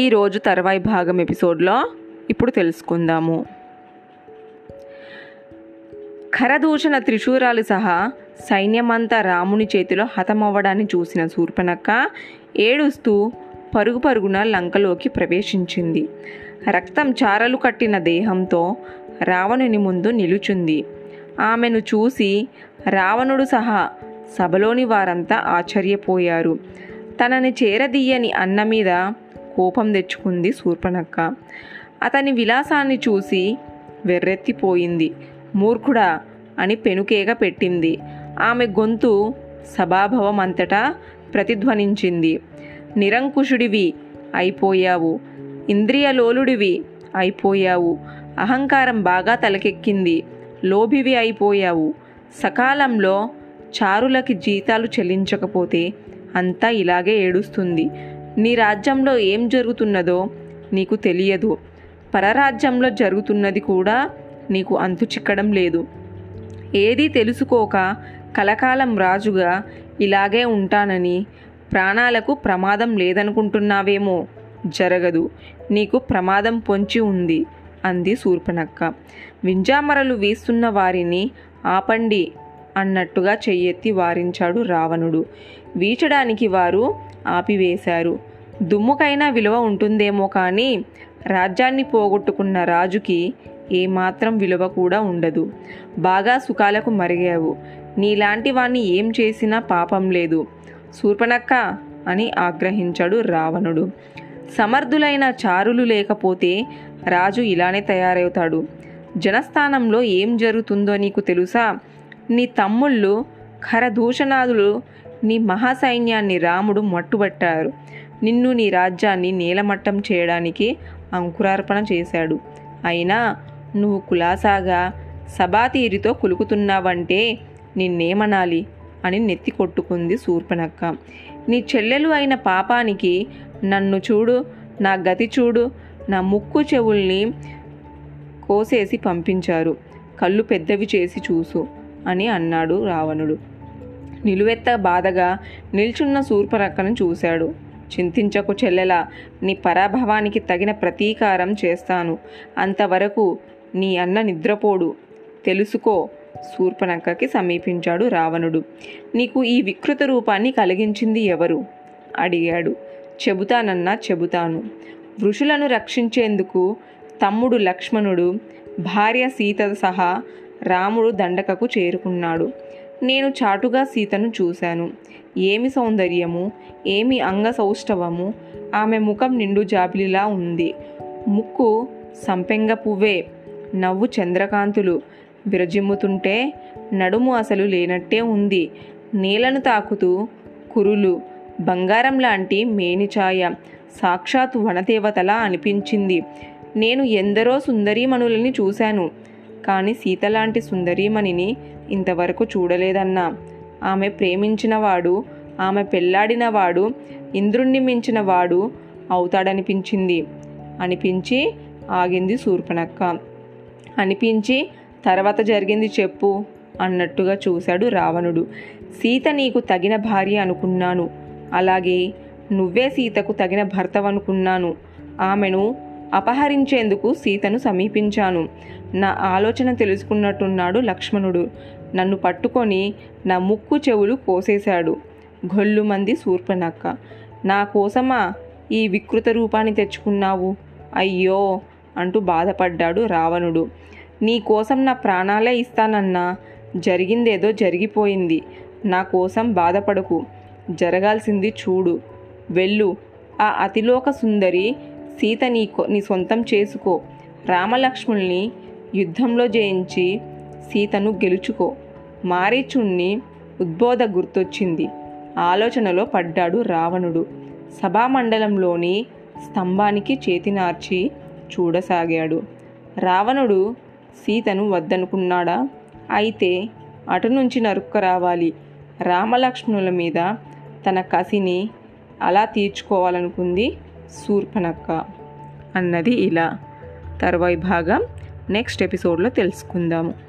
ఈరోజు తర్వాయి భాగం ఎపిసోడ్లో ఇప్పుడు తెలుసుకుందాము. ఖరదూషణ త్రిశూరాలు సహా సైన్యమంతా రాముని చేతిలో హతమవ్వడాన్ని చూసిన శూర్పణఖ ఏడుస్తూ పరుగు పరుగున లంకలోకి ప్రవేశించింది. రక్తం చారలు కట్టిన దేహంతో రావణుని ముందు నిలుచుంది. ఆమెను చూసి రావణుడు సహా సభలోని వారంతా ఆశ్చర్యపోయారు. తనని చేరదీయని అన్న మీద కోపం తెచ్చుకుంది శూర్పణఖ. అతని విలాసాన్ని చూసి వెర్రెత్తిపోయింది. మూర్ఖుడా అని పెనుకేగ పెట్టింది. ఆమె గొంతు సభాభవం అంతటా ప్రతిధ్వనించింది. నిరంకుశుడివి అయిపోయావు, ఇంద్రియలోలుడివి అయిపోయావు, అహంకారం బాగా తలకెక్కింది, లోభివి అయిపోయావు. సకాలంలో చారులకి జీతాలు చెల్లించకపోతే అంతా ఇలాగే ఏడుస్తుంది. నీ రాజ్యంలో ఏం జరుగుతున్నదో నీకు తెలియదు. పరరాజ్యంలో జరుగుతున్నది కూడా నీకు అంతు చిక్కడం లేదు. ఏదీ తెలుసుకోక కలకాలం రాజుగా ఇలాగే ఉంటానని ప్రాణాలకు ప్రమాదం లేదనుకుంటున్నావేమో. జరగదు, నీకు ప్రమాదం పొంచి ఉంది అంది శూర్పణఖ. వింజామరలు వీస్తున్న వారిని ఆపండి అన్నట్టుగా చెయ్యెత్తి వారించాడు రావణుడు. వీచడానికి వారు ఆపివేశారు. దుమ్ముకైనా విలువ ఉంటుందేమో కానీ రాజ్యాన్ని పోగొట్టుకున్న రాజుకి ఏమాత్రం విలువ కూడా ఉండదు. బాగా సుఖాలకు మరిగావు. నీలాంటి వాణ్ణి ఏం చేసినా పాపం లేదు శూర్పణఖ అని ఆగ్రహించాడు రావణుడు. సమర్థులైన చారులు లేకపోతే రాజు ఇలానే తయారవుతాడు. జనస్థానంలో ఏం జరుగుతుందో నీకు తెలుసా? నీ తమ్ముళ్ళు ఖరదూషణాదులు నీ మహాసైన్యాన్ని రాముడు మట్టుబట్టారు. నిన్ను నీ రాజ్యాన్ని నేలమట్టం చేయడానికి అంకురార్పణ చేశాడు. అయినా నువ్వు కులాసాగా సభాతీరితో కులుకుతున్నావంటే నిన్నేమనాలి అని నెత్తి కొట్టుకుంది శూర్పణఖ. నీ చెల్లెలు అయిన పాపానికి నన్ను చూడు, నా గతి చూడు. నా ముక్కు చెవుల్ని కోసేసి పంపించారు. కళ్ళు పెద్దవి చేసి చూసు అని అన్నాడు రావణుడు. నిలువెత్త బాధగా నిల్చున్న శూర్పణఖను చూశాడు. చింతించకు చెల్లెలా, నీ పరాభవానికి తగిన ప్రతీకారం చేస్తాను. అంతవరకు నీ అన్న నిద్రపోడు, తెలుసుకో శూర్పణఖకి సమీపించాడు రావణుడు. నీకు ఈ వికృత రూపాన్ని కలిగించింది ఎవరు అడిగాడు. చెబుతానన్నా చెబుతాను. ఋషులను రక్షించేందుకు తమ్ముడు లక్ష్మణుడు, భార్య సీత సహా రాముడు దండకకు చేరుకున్నాడు. నేను చాటుగా సీతను చూశాను. ఏమి సౌందర్యము, ఏమి అంగసౌష్ఠవము! ఆమె ముఖం నిండు జాబిలిలా ఉంది. ముక్కు సంపెంగ పువ్వే, నవ్వు చంద్రకాంతులు విరజిమ్ముతుంటే నడుము అసలు లేనట్టే ఉంది. నీళ్లను తాకుతూ కురులు, బంగారం లాంటి మేనిఛాయ, సాక్షాత్ వనదేవతలా అనిపించింది. నేను ఎందరో సుందరీమణులని చూశాను, కానీ సీతలాంటి సుందరీమణిని ఇంతవరకు చూడలేదన్నా. ఆమె ప్రేమించినవాడు, ఆమె పెళ్లాడినవాడు ఇంద్రుణ్ణి మించిన వాడు అవుతాడనిపించింది. అనిపించి ఆగింది శూర్పణఖ. అనిపించి తర్వాత జరిగింది చెప్పు అన్నట్టుగా చూశాడు రావణుడు. సీత నీకు తగిన భార్య అనుకున్నాను, అలాగే నువ్వే సీతకు తగిన భర్తవనుకున్నాను. ఆమెను అపహరించేందుకు సీతను సమీపించాను. నా ఆలోచన తెలుసుకున్నట్టున్నాడు లక్ష్మణుడు. నన్ను పట్టుకొని నా ముక్కు చెవులు కోసేశాడు. గొల్లుమంది శూర్పణఖ. నా కోసమా ఈ వికృత రూపాన్ని తెచ్చుకున్నావు? అయ్యో అంటూ బాధపడ్డాడు రావణుడు. నీ కోసం నా ప్రాణాలే ఇస్తానన్నా జరిగిందేదో జరిగిపోయింది. నా కోసం బాధపడకు, జరగాల్సింది చూడు. వెళ్ళు, ఆ అతిలోక సుందరి సీత నీ సొంతం చేసుకో. రామలక్ష్మణుల్ని యుద్ధంలో జయించి సీతను గెలుచుకో. మారీచుణ్ణి ఉద్బోధ గుర్తొచ్చింది. ఆలోచనలో పడ్డాడు రావణుడు. సభామండలంలోని స్తంభానికి చేతినార్చి చూడసాగాడు. రావణుడు సీతను వద్దనుకున్నాడా? అయితే అటు నుంచి నరుక్క రావాలి. రామలక్ష్మణుల మీద తన కసిని అలా తీర్చుకోవాలనుకుంది శూర్పణఖ అన్నది ఇలా తర్వాయి భాగం నెక్స్ట్ ఎపిసోడ్లో తెలుసుకుందాము.